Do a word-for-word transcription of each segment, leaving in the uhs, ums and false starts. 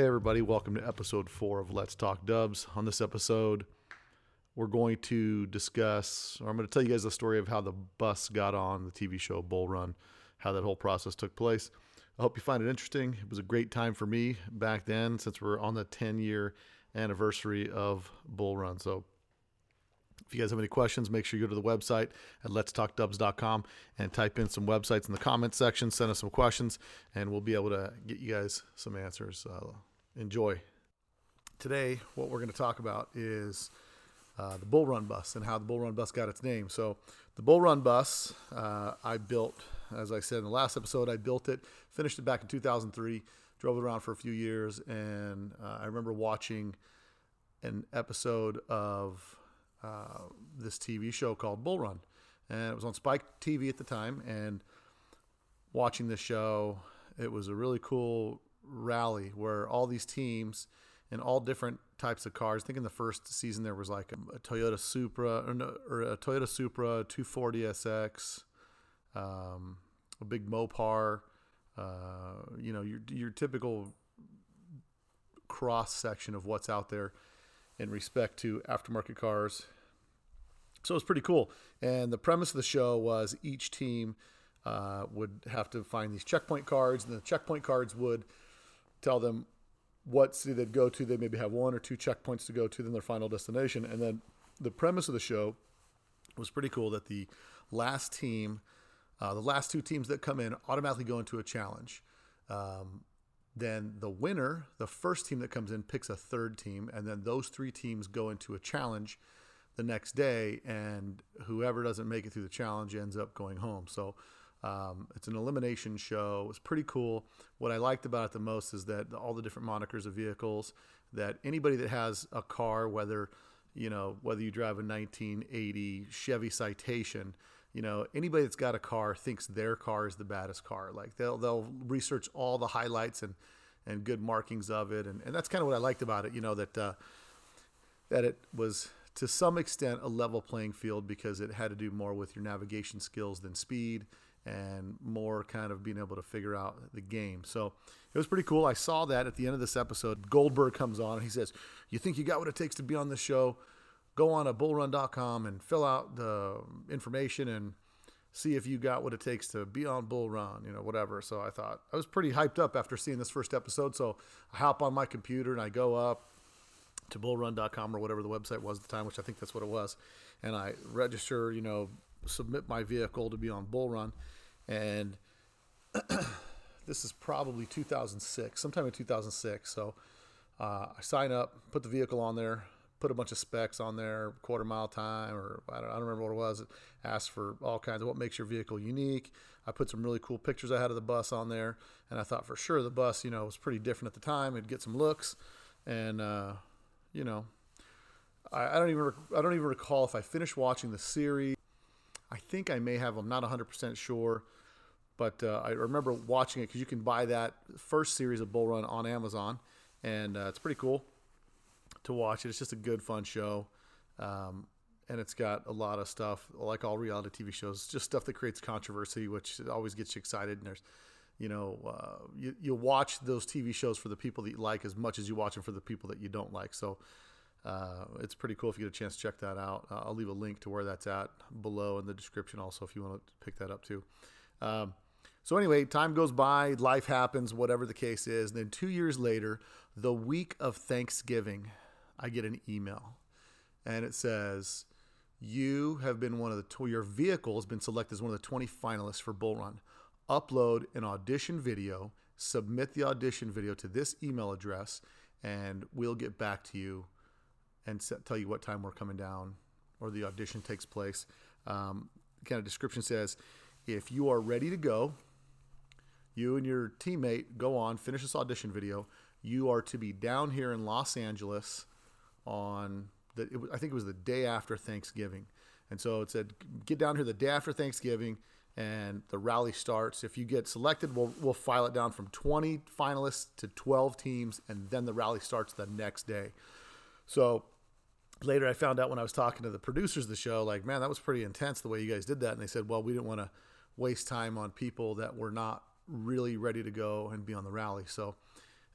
Hey everybody, welcome to episode four of Let's Talk Dubs. On this episode, we're going to discuss, or I'm going to tell you guys the story of how the bus got on the T V show Bull Run, how that whole process took place. I hope you find it interesting. It was a great time for me back then since we're on the ten-year anniversary of Bull Run. So if you guys have any questions, make sure you go to the website at lets talk dubs dot com and type in some websites in the comments section, send us some questions, and we'll be able to get you guys some answers. Uh, enjoy. Today, what we're going to talk about is uh, the Bull Run bus and how the Bull Run bus got its name. So the Bull Run bus, uh, I built, as I said in the last episode, I built it, finished it back in two thousand three, drove it around for a few years, and uh, I remember watching an episode of Uh, this T V show called Bull Run, and it was on Spike T V at the time. And watching this show, it was a really cool rally where all these teams and all different types of cars. I think in the first season there was like a, a Toyota Supra or, no, or a Toyota Supra, two forty S X, um, a big Mopar. Uh, you know, your your typical cross section of what's out there in respect to aftermarket cars. So it was pretty cool. And the premise of the show was each team uh, would have to find these checkpoint cards, and the checkpoint cards would tell them what city they'd go to. They maybe have one or two checkpoints to go to, then their final destination. And then the premise of the show was pretty cool that the last team, uh, the last two teams that come in automatically go into a challenge. Um, Then the winner, the first team that comes in, picks a third team, and then those three teams go into a challenge the next day, and whoever doesn't make it through the challenge ends up going home. So um, it's an elimination show. It's pretty cool. What I liked about it the most is that all the different monikers of vehicles, that anybody that has a car, whether you know whether you drive a nineteen eighty Chevy Citation, you know, anybody that's got a car thinks their car is the baddest car. Like they'll they'll research all the highlights and, and good markings of it, and, and that's kind of what I liked about it. You know that uh, that it was to some extent a level playing field because it had to do more with your navigation skills than speed, and more kind of being able to figure out the game. So it was pretty cool. I saw that at the end of this episode, Goldberg comes on and he says, "You think you got what it takes to be on this show? Go on to bull run dot com and fill out the information and see if you got what it takes to be on Bull Run," you know, whatever. So I thought I was pretty hyped up after seeing this first episode. So I hop on my computer and I go up to bull run dot com or whatever the website was at the time, which I think that's what it was. And I register, you know, submit my vehicle to be on Bull Run. And this is probably two thousand six, sometime in two thousand six. So uh, I sign up, put the vehicle on there, put a bunch of specs on there, quarter mile time, or I don't, I don't remember what it was. It asked for all kinds of what makes your vehicle unique. I put some really cool pictures I had of the bus on there, and I thought for sure the bus, you know, was pretty different at the time. It'd get some looks, and uh, you know, I, I don't even rec- I don't even recall if I finished watching the series. I think I may have. I'm not one hundred percent sure, but uh, I remember watching it because you can buy that first series of Bull Run on Amazon, and uh, it's pretty cool to watch it. It's just a good, fun show. Um, and it's got a lot of stuff, like all reality T V shows, just stuff that creates controversy, which always gets you excited. And there's, you know, uh, you, you watch those T V shows for the people that you like as much as you watch them for the people that you don't like. So uh, it's pretty cool if you get a chance to check that out. Uh, I'll leave a link to where that's at below in the description also if you want to pick that up too. Um, So anyway, time goes by, life happens, whatever the case is. And then two years later, the week of Thanksgiving, I get an email, and it says, "You have been one of the tw- your vehicle has been selected as one of the twenty finalists for Bull Run. Upload an audition video, submit the audition video to this email address, and we'll get back to you and set, tell you what time we're coming down or the audition takes place." Um, kind of description says, "If you are ready to go, you and your teammate go on, finish this audition video. You are to be down here in Los Angeles on the, it, I think it was the day after Thanksgiving." And so it said, "Get down here the day after Thanksgiving, and the rally starts. If you get selected, we'll we'll file it down from twenty finalists to twelve teams, and then the rally starts the next day." So later I found out when I was talking to the producers of the show, like, "Man, that was pretty intense the way you guys did that." And they said, "Well, we didn't want to waste time on people that were not really ready to go and be on the rally." So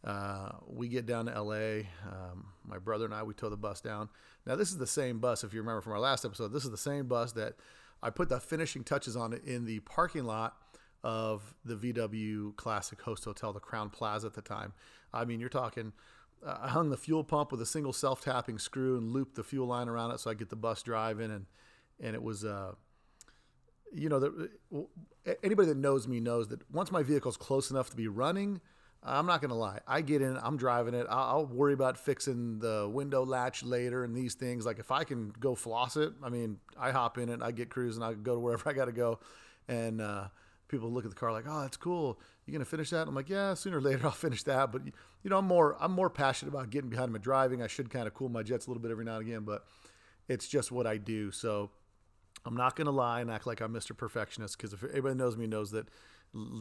Uh, we get down to L A. Um, my brother and I, we tow the bus down. Now, this is the same bus, if you remember from our last episode. This is the same bus that I put the finishing touches on in the parking lot of the V W Classic Host Hotel, the Crown Plaza at the time. I mean, you're talking, uh, I hung the fuel pump with a single self-tapping screw and looped the fuel line around it so I get the bus driving. And and it was, uh, you know, the, anybody that knows me knows that once my vehicle's close enough to be running, I'm not going to lie. I get in, I'm driving it. I'll, I'll worry about fixing the window latch later and these things. Like if I can go floss it, I mean, I hop in it, I get cruising, I go to wherever I got to go. And uh, people look at the car like, oh, that's cool. You're going to finish that? And I'm like, yeah, sooner or later I'll finish that. But, you know, I'm more I'm more passionate about getting behind them and driving. I should kind of cool my jets a little bit every now and again, but it's just what I do. So I'm not going to lie and act like I'm Mister Perfectionist, because if anybody knows me knows that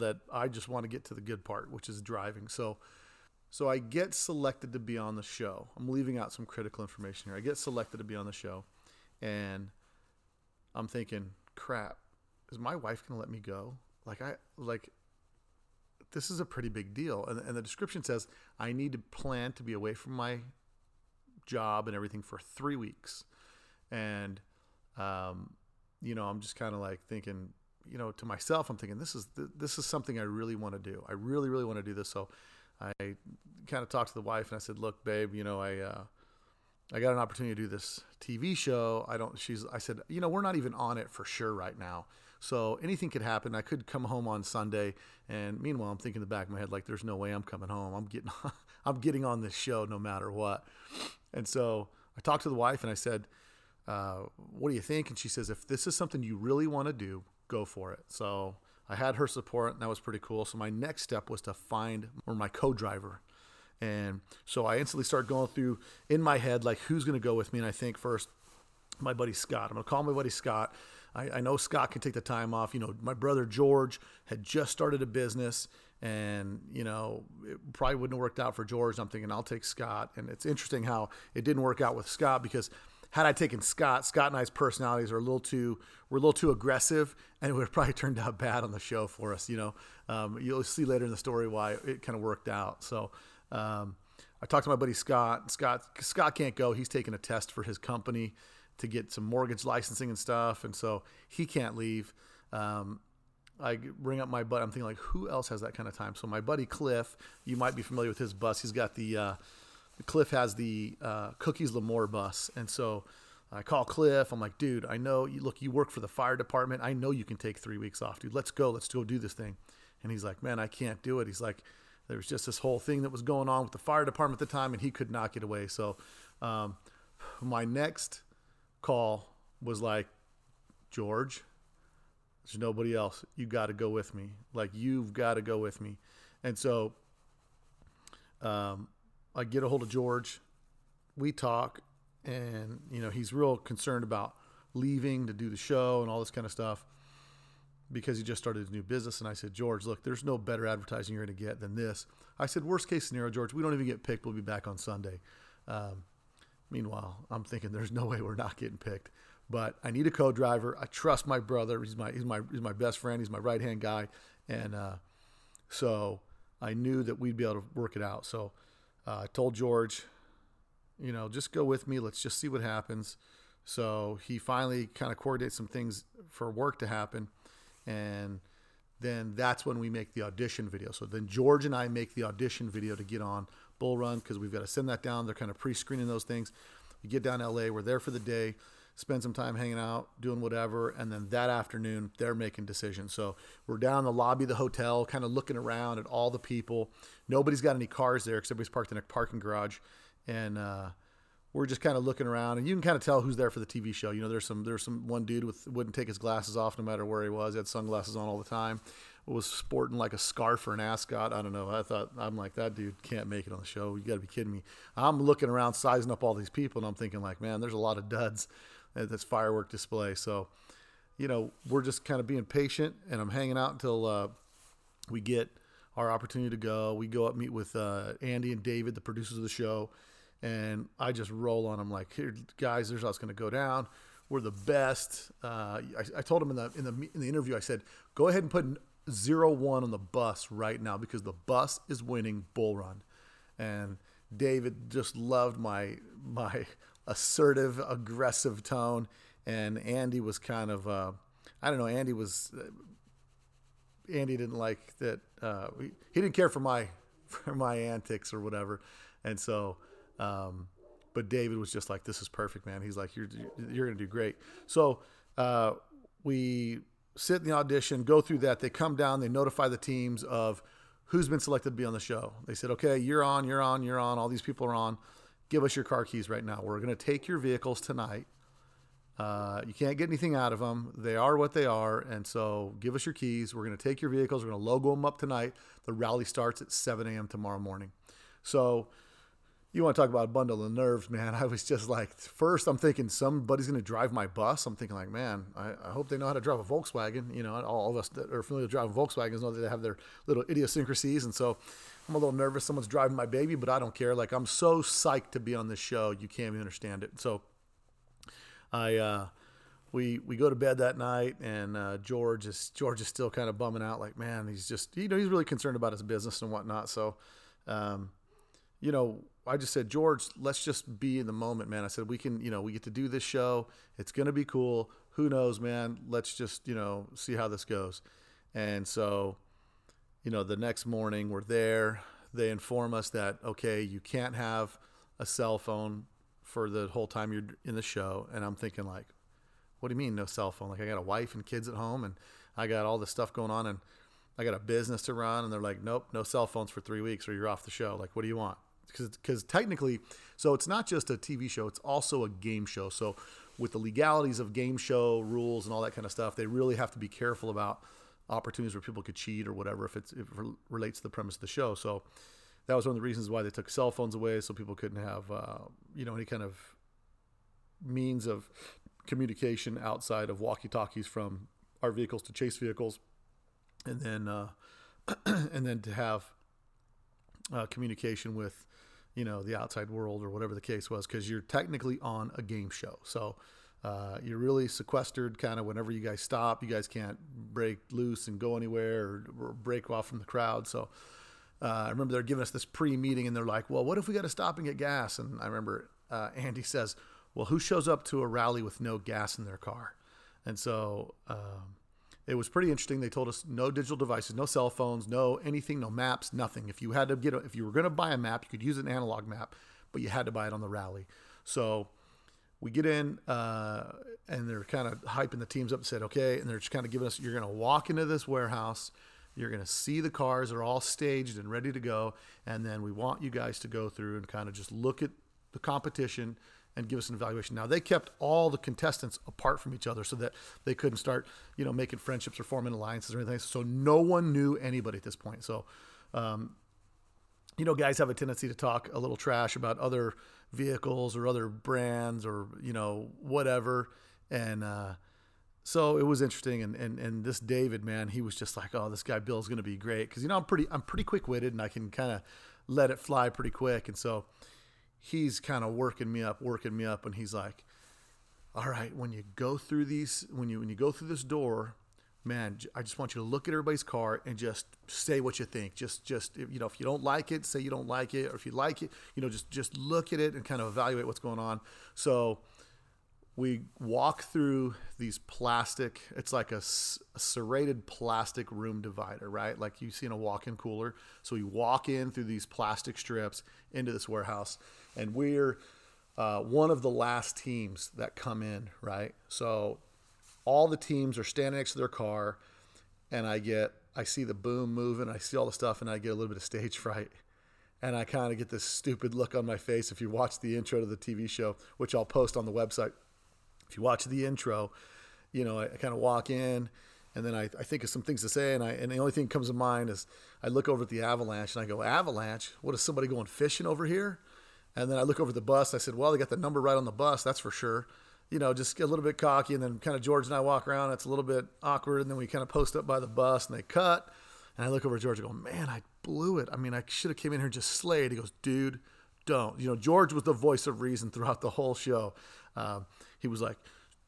that I just want to get to the good part, which is driving. So so I get selected to be on the show. I'm leaving out some critical information here. I get selected to be on the show, and I'm thinking, crap, is my wife going to let me go? Like, I like this is a pretty big deal. And, and the description says I need to plan to be away from my job and everything for three weeks. And, um, you know, I'm just kind of like thinking, you know, to myself, I'm thinking this is this is something I really want to do. I really, really want to do this. So I kind of talked to the wife and I said, look, babe, you know, I uh, I got an opportunity to do this T V show. I don't. She's. I said, you know, we're not even on it for sure right now. So anything could happen. I could come home on Sunday, and meanwhile, I'm thinking in the back of my head like, there's no way I'm coming home. I'm getting on, I'm getting on this show no matter what. And so I talked to the wife and I said, uh, what do you think? And she says, if this is something you really want to do, go for it. So I had her support, and that was pretty cool. So my next step was to find or my co-driver. And so I instantly started going through in my head, like, who's going to go with me? And I think first, my buddy Scott. I'm going to call my buddy Scott. I, I know Scott can take the time off. You know, my brother George had just started a business, and, you know, it probably wouldn't have worked out for George. I'm thinking I'll take Scott. And it's interesting how it didn't work out with Scott, because had I taken Scott, Scott and I's personalities are a little too, we're a little too aggressive, and it would have probably turned out bad on the show for us. You know, um, you'll see later in the story why it kind of worked out. So um, I talked to my buddy Scott. Scott, Scott can't go. He's taking a test for his company to get some mortgage licensing and stuff. And so he can't leave. Um, I bring up my buddy. I'm thinking like, who else has that kind of time? So my buddy Cliff, you might be familiar with his bus. He's got the, uh, Cliff has the uh, Cookies Lamour bus. And so I call Cliff. I'm like, dude, I know, you, look, you work for the fire department. I know you can take three weeks off, dude. Let's go. Let's go do this thing. And he's like, man, I can't do it. He's like, there was just this whole thing that was going on with the fire department at the time, and he could not get away. So um, my next call was like, George, there's nobody else. You got to go with me. Like, you've got to go with me. And so um, I get a hold of George. We talk, and, you know, he's real concerned about leaving to do the show and all this kind of stuff, because he just started his new business. And I said, George, look, there's no better advertising you're going to get than this. I said, worst case scenario, George, we don't even get picked. We'll be back on Sunday. Um, meanwhile, I'm thinking there's no way we're not getting picked, but I need a co-driver. I trust my brother. He's my, he's my, he's my best friend. He's my right-hand guy. And, uh, so I knew that we'd be able to work it out. So, uh, I told George, you know, just go with me. Let's just see what happens. So he finally kind of coordinates some things for work to happen. And then that's when we make the audition video. So then George and I make the audition video to get on Bull Run, because we've got to send that down. They're kind of pre-screening those things. We get down to L A. We're there for the day, spend some time hanging out, doing whatever. And then that afternoon, they're making decisions. So we're down in the lobby of the hotel, kind of looking around at all the people. Nobody's got any cars there, except everybody's parked in a parking garage. And uh, we're just kind of looking around, and you can kind of tell who's there for the T V show. You know, there's some, there's some one dude with, wouldn't take his glasses off no matter where he was. He had sunglasses on all the time. Was sporting like a scarf or an ascot. I don't know. I thought, I'm like, that dude can't make it on the show. You got to be kidding me. I'm looking around, sizing up all these people, and I'm thinking like, man, there's a lot of duds at this firework display. So, you know, we're just kind of being patient, and I'm hanging out until uh, we get our opportunity to go. We go up, meet with uh, Andy and David, the producers of the show. And I just roll on. I'm like, here, guys, there's how it's going to go down. We're the best. Uh, I, I told him in the, in the in the interview, I said, go ahead and put zero one on the bus right now, because the bus is winning Bull Run. and David just loved my my assertive, aggressive tone, and Andy was kind of uh, I don't know. Andy was Andy didn't like that. Uh, he didn't care for my for my antics or whatever, and so. Um, but David was just like, "This is perfect, man." He's like, "You're you're gonna do great." So uh, we sit in the audition, go through that. They come down, they notify the teams of who's been selected to be on the show. They said, okay, you're on, you're on, you're on. All these people are on. Give us your car keys right now. We're going to take your vehicles tonight. Uh, you can't get anything out of them. They are what they are. And so give us your keys. We're going to take your vehicles. We're going to logo them up tonight. The rally starts at seven a.m. tomorrow morning. So you want to talk about a bundle of nerves, man. I was just like, first I'm thinking somebody's going to drive my bus. I'm thinking like, man, I, I hope they know how to drive a Volkswagen. You know, all of us that are familiar with driving Volkswagens know that they have their little idiosyncrasies. And so I'm a little nervous. Someone's driving my baby, but I don't care. Like, I'm so psyched to be on this show. You can't even understand it. So I, uh, we, we go to bed that night, and uh, George is, George is still kind of bumming out. Like, man, he's just, you know, he's really concerned about his business and whatnot. So, um, you know, I just said, George, let's just be in the moment, man. I said, we can, you know, we get to do this show. It's going to be cool. Who knows, man? Let's just, you know, see how this goes. And so, you know, the next morning we're there. They inform us that, okay, you can't have a cell phone for the whole time you're in the show. And I'm thinking like, what do you mean no cell phone? Like, I got a wife and kids at home, and I got all this stuff going on, and I got a business to run. And they're like, nope, no cell phones for three weeks or you're off the show. Like, what do you want? Because technically, so it's not just a T V show, it's also a game show. So with the legalities of game show rules and all that kind of stuff, they really have to be careful about opportunities where people could cheat or whatever if, it's, if it relates to the premise of the show. So that was one of the reasons why they took cell phones away, so people couldn't have, uh, you know, any kind of means of communication outside of walkie-talkies from our vehicles to chase vehicles. And then, uh, and then to have uh, communication with, you know, the outside world or whatever the case was, because you're technically on a game show. So uh, you're really sequestered kind of whenever you guys stop. You guys can't break loose and go anywhere or, or break off from the crowd. So uh, I remember they're giving us this pre-meeting, and they're like, well, what if we got to stop and get gas? And I remember uh, Andy says, well, who shows up to a rally with no gas in their car? And so um, it was pretty interesting. They told us no digital devices, no cell phones, no anything, no maps, nothing. If you had to get, a, if you were going to buy a map, you could use an analog map, but you had to buy it on the rally. So we get in, uh, and they're kind of hyping the teams up and said, okay. And they're just kind of giving us, you're going to walk into this warehouse. You're going to see the cars are all staged and ready to go. And then we want you guys to go through and kind of just look at the competition and give us an evaluation. Now, they kept all the contestants apart from each other so that they couldn't start, you know, making friendships or forming alliances or anything. So no one knew anybody at this point. So, um, you know, guys have a tendency to talk a little trash about other vehicles or other brands or, you know, whatever. And uh, so it was interesting. And, and and this David, man, he was just like, oh, this guy Bill's going to be great. Because, you know, I'm pretty, I'm pretty quick-witted, and I can kind of let it fly pretty quick. And so he's kind of working me up, working me up. And he's like, all right, when you go through these, when you, when you go through this door, man, I just want you to look at everybody's car and just say what you think. Just, just, you know, if you don't like it, say you don't like it. Or if you like it, you know, just, just look at it and kind of evaluate what's going on. So we walk through these plastic, it's like a, a serrated plastic room divider, right? Like you see in a walk-in cooler. So we walk in through these plastic strips into this warehouse. And we're uh, one of the last teams that come in, right? So all the teams are standing next to their car, and I get, I see the boom moving, I see all the stuff, and I get a little bit of stage fright. And I kind of get this stupid look on my face. If you watch the intro to the T V show, which I'll post on the website, if you watch the intro, you know, I, I kind of walk in, and then I, I think of some things to say, and I and the only thing that comes to mind is I look over at the Avalanche, and I go, Avalanche? What, is somebody going fishing over here? And then I look over the bus. I said, well, they got the number right on the bus. That's for sure. You know, just a little bit cocky. And then kind of George and I walk around. It's a little bit awkward. And then we kind of post up by the bus, and they cut. And I look over at George and go, man, I blew it. I mean, I should have came in here and just slayed. He goes, dude, don't. You know, George was the voice of reason throughout the whole show. Um, he was like,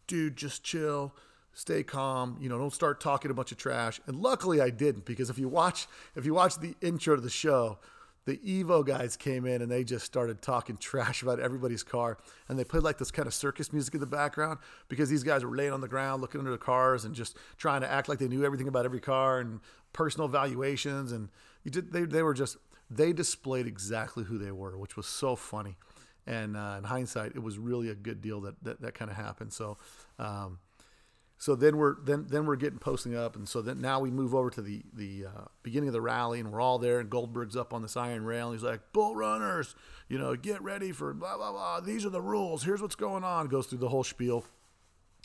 dude, just chill. Stay calm, you know, don't start talking a bunch of trash. And luckily I didn't, because if you watch, if you watch the intro to the show, the Evo guys came in and they just started talking trash about everybody's car. And they played like this kind of circus music in the background because these guys were laying on the ground, looking under the cars and just trying to act like they knew everything about every car and personal valuations. And you did, they, they were just, they displayed exactly who they were, which was so funny. And uh, in hindsight, it was really a good deal that that, that kind of happened. So, um, so then we're then then we're getting posting up, and so then now we move over to the the uh, beginning of the rally, and we're all there. And Goldberg's up on this iron rail, and he's like, "Bull runners, you know, get ready for blah blah blah. These are the rules. Here's what's going on." Goes through the whole spiel,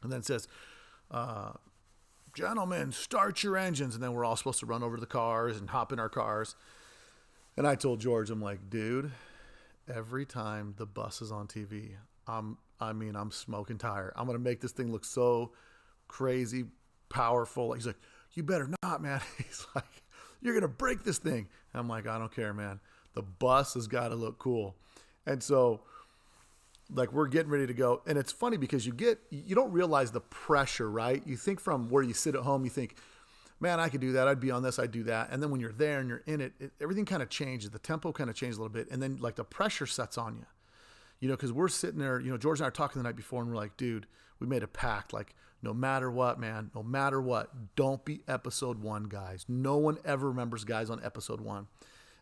and then says, uh, "Gentlemen, start your engines." And then we're all supposed to run over to the cars and hop in our cars. And I told George, I'm like, dude. Every time the bus is on T V, I'm, I mean, I'm smoking tire. I'm going to make this thing look so crazy, powerful. He's like, you better not, man. He's like, you're going to break this thing. And I'm like, I don't care, man. The bus has got to look cool. And so, like, we're getting ready to go. And it's funny because you get, you don't realize the pressure, right? You think from where you sit at home, you think, man, I could do that. I'd be on this. I'd do that. And then when you're there and you're in it, it everything kind of changes. The tempo kind of changes a little bit. And then like the pressure sets on you, you know, because we're sitting there, you know, George and I were talking the night before and we're like, dude, we made a pact. Like, no matter what, man, no matter what, don't be episode one guys. No one ever remembers guys on episode one.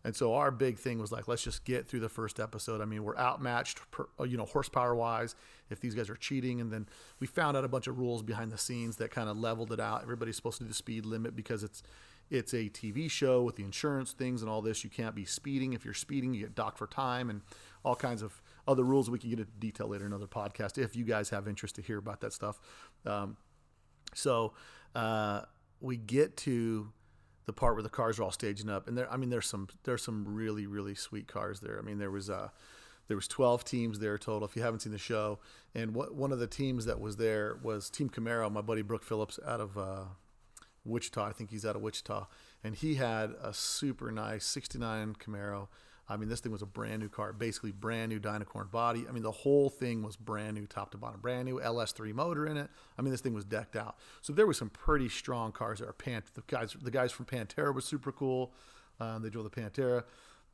And so our big thing was like, let's just get through the first episode. I mean, we're outmatched, per, you know, horsepower wise, if these guys are cheating. And then we found out a bunch of rules behind the scenes that kind of leveled it out. Everybody's supposed to do the speed limit because it's it's a T V show with the insurance things and all this. You can't be speeding. If you're speeding, you get docked for time and all kinds of other rules. We can get into detail later in another podcast if you guys have interest to hear about that stuff. Um, so uh, we get to the part where the cars are all staging up, and there, I mean, there's some there's some really really sweet cars there. I mean, there was uh there was twelve teams there total. If you haven't seen the show, and what one of the teams that was there was Team Camaro. My buddy Brooke Phillips out of uh, Wichita, I think he's out of Wichita, and he had a super nice sixty-nine Camaro. I mean, this thing was a brand new car, basically brand new Dynacorn body. I mean, the whole thing was brand new, top to bottom, brand new L S three motor in it. I mean, this thing was decked out. So there were some pretty strong cars there. Pant, the guys, the guys from Pantera were super cool. Um, they drove the Pantera.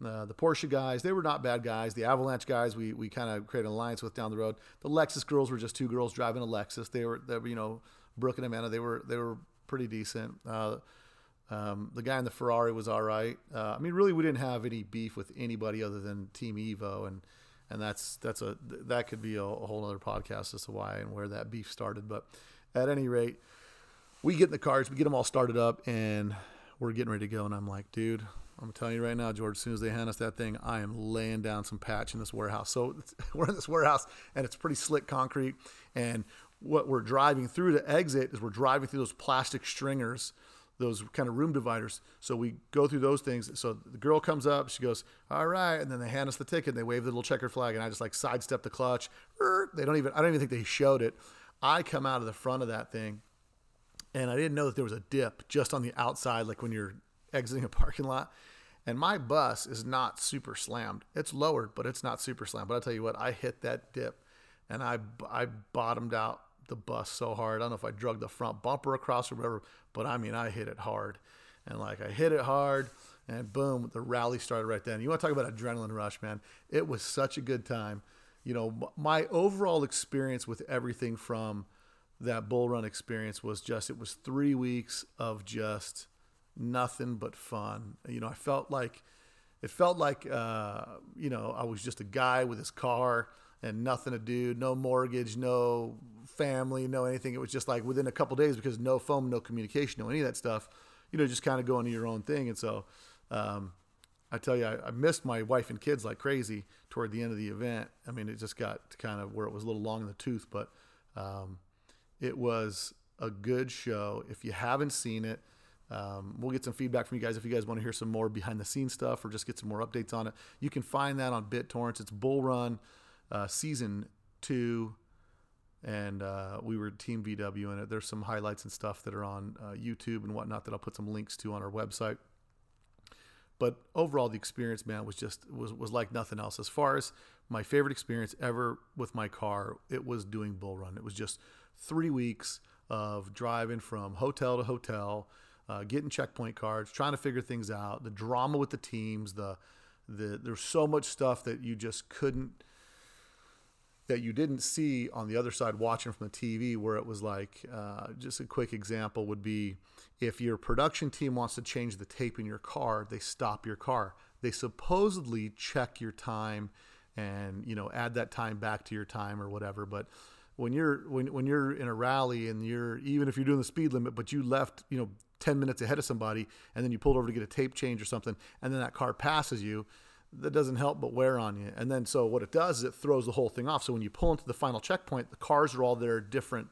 Uh, the Porsche guys, they were not bad guys. The Avalanche guys, we we kind of created an alliance with down the road. The Lexus girls were just two girls driving a Lexus. They were, they were you know, Brooke and Amanda. They were they were pretty decent. Uh, Um, the guy in the Ferrari was all right. Uh, I mean, really, we didn't have any beef with anybody other than Team Evo, and and that's that's a that could be a, a whole other podcast as to why and where that beef started. But at any rate, we get in the cars, we get them all started up, and we're getting ready to go. And I'm like, dude, I'm telling you right now, George, as soon as they hand us that thing, I am laying down some patch in this warehouse. So it's, we're in this warehouse, and it's pretty slick concrete. And what we're driving through to exit is we're driving through those plastic stringers, those kind of room dividers. So we go through those things. So the girl comes up, she goes, all right. And then they hand us the ticket and they wave the little checkered flag. And I just like sidestep the clutch. They don't even, I don't even think they showed it. I come out of the front of that thing and I didn't know that there was a dip just on the outside, like when you're exiting a parking lot. And my bus is not super slammed. It's lowered, but it's not super slammed. But I'll tell you what, I hit that dip and I, I bottomed out the bus so hard. I don't know if I drug the front bumper across or whatever, but I mean, I hit it hard. And like I hit it hard and boom, the rally started right then. You want to talk about adrenaline rush, man. It was such a good time. You know, my overall experience with everything from that Bull Run experience was just, it was three weeks of just nothing but fun. You know, I felt like, it felt like, uh, you know, I was just a guy with his car and nothing to do, no mortgage, no family, no anything. It was just like within a couple days, because no phone, no communication, no any of that stuff, you know, just kind of going to your own thing. And so um, I tell you, I, I missed my wife and kids like crazy toward the end of the event. I mean, it just got to kind of where it was a little long in the tooth, but um, it was a good show. If you haven't seen it, Um, we'll get some feedback from you guys if you guys want to hear some more behind the scenes stuff or just get some more updates on it. You can find that on BitTorrent. It's Bull Run uh, Season two, and uh, we were Team V W in it. There's some highlights and stuff that are on uh, YouTube and whatnot that I'll put some links to on our website. But overall, the experience, man, was just was was like nothing else. As far as my favorite experience ever with my car, it was doing Bull Run. It was just three weeks of driving from hotel to hotel, Uh, getting checkpoint cards, trying to figure things out, the drama with the teams, the The, there's so much stuff that you just couldn't, that you didn't see on the other side watching from the T V, where it was like, uh, just a quick example would be if your production team wants to change the tape in your car, they stop your car. They supposedly check your time and, you know, add that time back to your time or whatever. But when you're, when, when you're in a rally and you're, even if you're doing the speed limit, but you left, you know, ten minutes ahead of somebody, and then you pulled over to get a tape change or something, and then that car passes you, that doesn't help but wear on you. And then so what it does is it throws the whole thing off. So when you pull into the final checkpoint, the cars are all there at different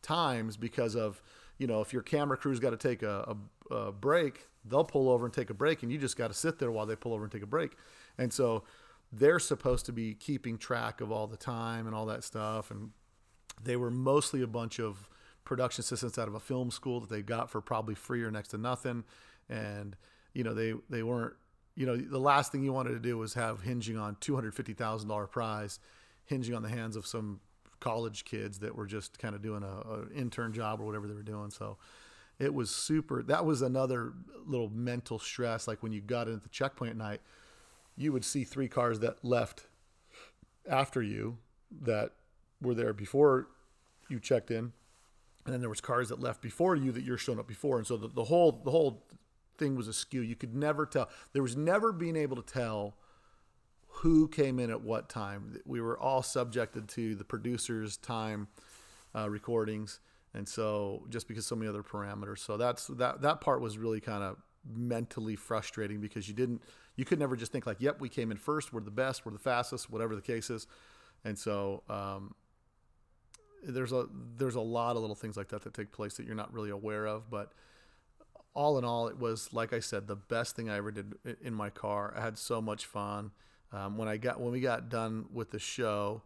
times because of, you know, if your camera crew's got to take a, a, a break, they'll pull over and take a break, and you just got to sit there while they pull over and take a break. And so they're supposed to be keeping track of all the time and all that stuff. And they were mostly a bunch of production assistants out of a film school that they got for probably free or next to nothing. And, you know, they, they weren't, you know, the last thing you wanted to do was have hinging on two hundred fifty thousand dollars prize, hinging on the hands of some college kids that were just kind of doing a, a intern job or whatever they were doing. So it was super, that was another little mental stress. Like when you got in at the checkpoint at night, you would see three cars that left after you that were there before you checked in. And then there was cars that left before you that you're showing up before. And so the, the whole, the whole thing was askew. You could never tell. There was never being able to tell who came in at what time. We were all subjected to the producer's time uh, recordings. And so just because so many other parameters. So that's, that, that part was really kind of mentally frustrating because you didn't, you could never just think like, yep, we came in first. We're the best. We're the fastest, whatever the case is. And so, um, There's a there's a lot of little things like that that take place that you're not really aware of, but all in all, it was, like I said, the best thing I ever did in my car. I had so much fun. Um, when I got when we got done with the show,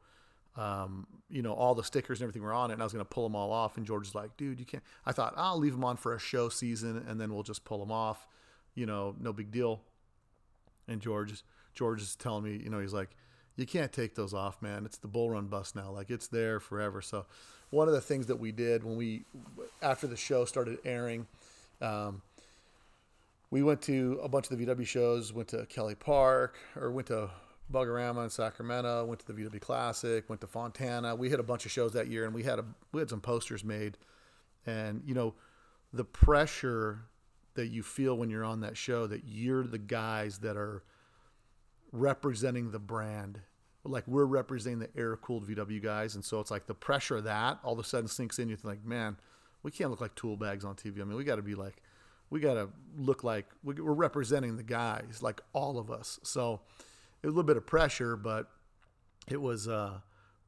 um, you know, all the stickers and everything were on it, and I was going to pull them all off. And George's like, "Dude, you can't." I thought I'll leave them on for a show season, and then we'll just pull them off. You know, no big deal. And George George is telling me, you know, he's like, "You can't take those off, man. It's the Bull Run bus now. Like, it's there forever." So one of the things that we did when we, after the show started airing, um, we went to a bunch of the V W shows, went to Kelly Park, or went to Bugarama in Sacramento, went to the V W Classic, went to Fontana. We hit a bunch of shows that year, and we had a, we had some posters made. And, you know, the pressure that you feel when you're on that show, that you're the guys that are representing the brand, like we're representing the air-cooled V W guys, and so it's like the pressure of that all of a sudden sinks in. You think like, man, we can't look like tool bags on T V. I mean, we got to be like, we got to look like we're representing the guys, like all of us. So a little bit of pressure, but it was uh,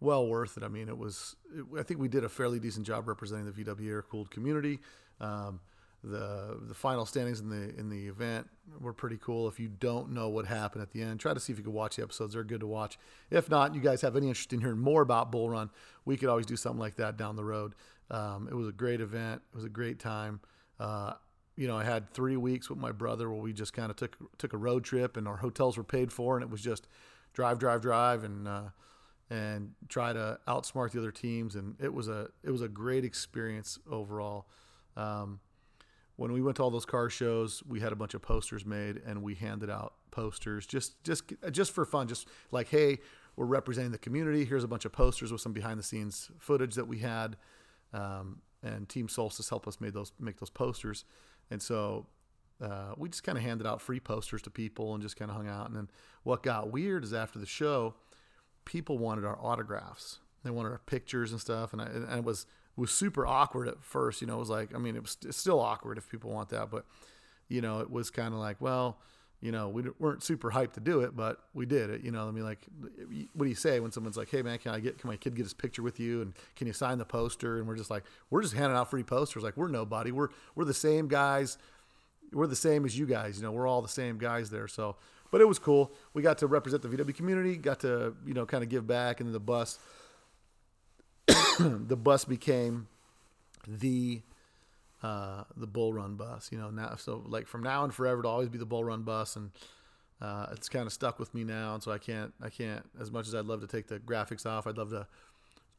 well worth it. I mean, it was. It, I think we did a fairly decent job representing the V W air-cooled community. Um, The the final standings in the in the event were pretty cool. If you don't know what happened at the end, try to see if you can watch the episodes. They're good to watch. If not, you guys have any interest in hearing more about Bull Run, we could always do something like that down the road. Um, it was a great event. It was a great time. Uh, you know, I had three weeks with my brother where we just kind of took took a road trip, and our hotels were paid for, and it was just drive, drive, drive, and uh, and try to outsmart the other teams. And it was a it was a great experience overall. Um, When we went to all those car shows, we had a bunch of posters made, and we handed out posters just just just for fun, just like, hey, we're representing the community. Here's a bunch of posters with some behind the scenes footage that we had, um, and Team Solstice helped us make those make those posters, and so uh, we just kind of handed out free posters to people and just kind of hung out. And then what got weird is after the show, people wanted our autographs, they wanted our pictures and stuff, and, I, and it was. was super awkward at first. You know, it was like, I mean, it was it's still awkward if people want that, but you know, it was kind of like, well, you know, we weren't super hyped to do it, but we did it. You know, I mean, like, what do you say when someone's like, hey man, can I get, can my kid get his picture with you? And can you sign the poster? And we're just like, we're just handing out free posters. Like, we're nobody. We're, we're the same guys. We're the same as you guys. You know, we're all the same guys there. So, but it was cool. We got to represent the V W community, got to, you know, kind of give back. And then the bus, the bus became the uh, the Bull Run bus, you know. Now, so like from now and forever, it'll always be the Bull Run bus, and uh, it's kind of stuck with me now. And so I can't, I can't. As much as I'd love to take the graphics off, I'd love to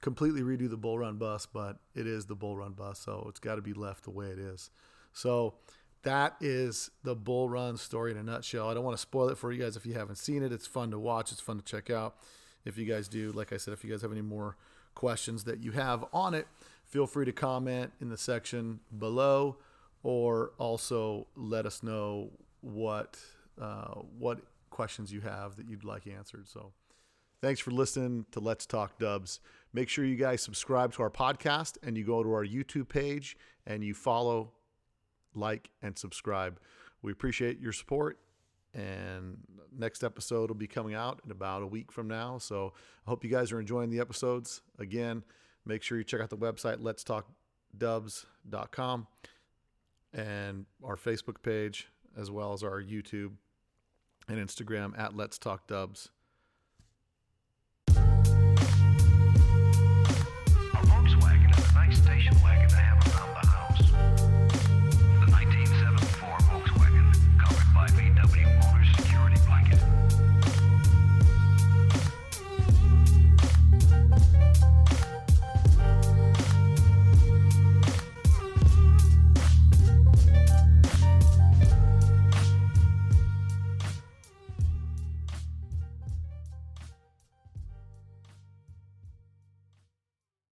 completely redo the Bull Run bus, but it is the Bull Run bus, so it's got to be left the way it is. So that is the Bull Run story in a nutshell. I don't want to spoil it for you guys if you haven't seen it. It's fun to watch. It's fun to check out. If you guys do, like I said, if you guys have any more questions that you have on it, feel free to comment in the section below, or also let us know what uh, what questions you have that you'd like answered. So thanks for listening to Let's Talk Dubs. Make sure you guys subscribe to our podcast and you go to our YouTube page and you follow, like, and subscribe. We appreciate your support, and next episode will be coming out in about a week from now. So I hope you guys are enjoying the episodes. Again, make sure you check out the website, lets talk dubs dot com, and our Facebook page, as well as our YouTube and Instagram at Let's Talk Dubs.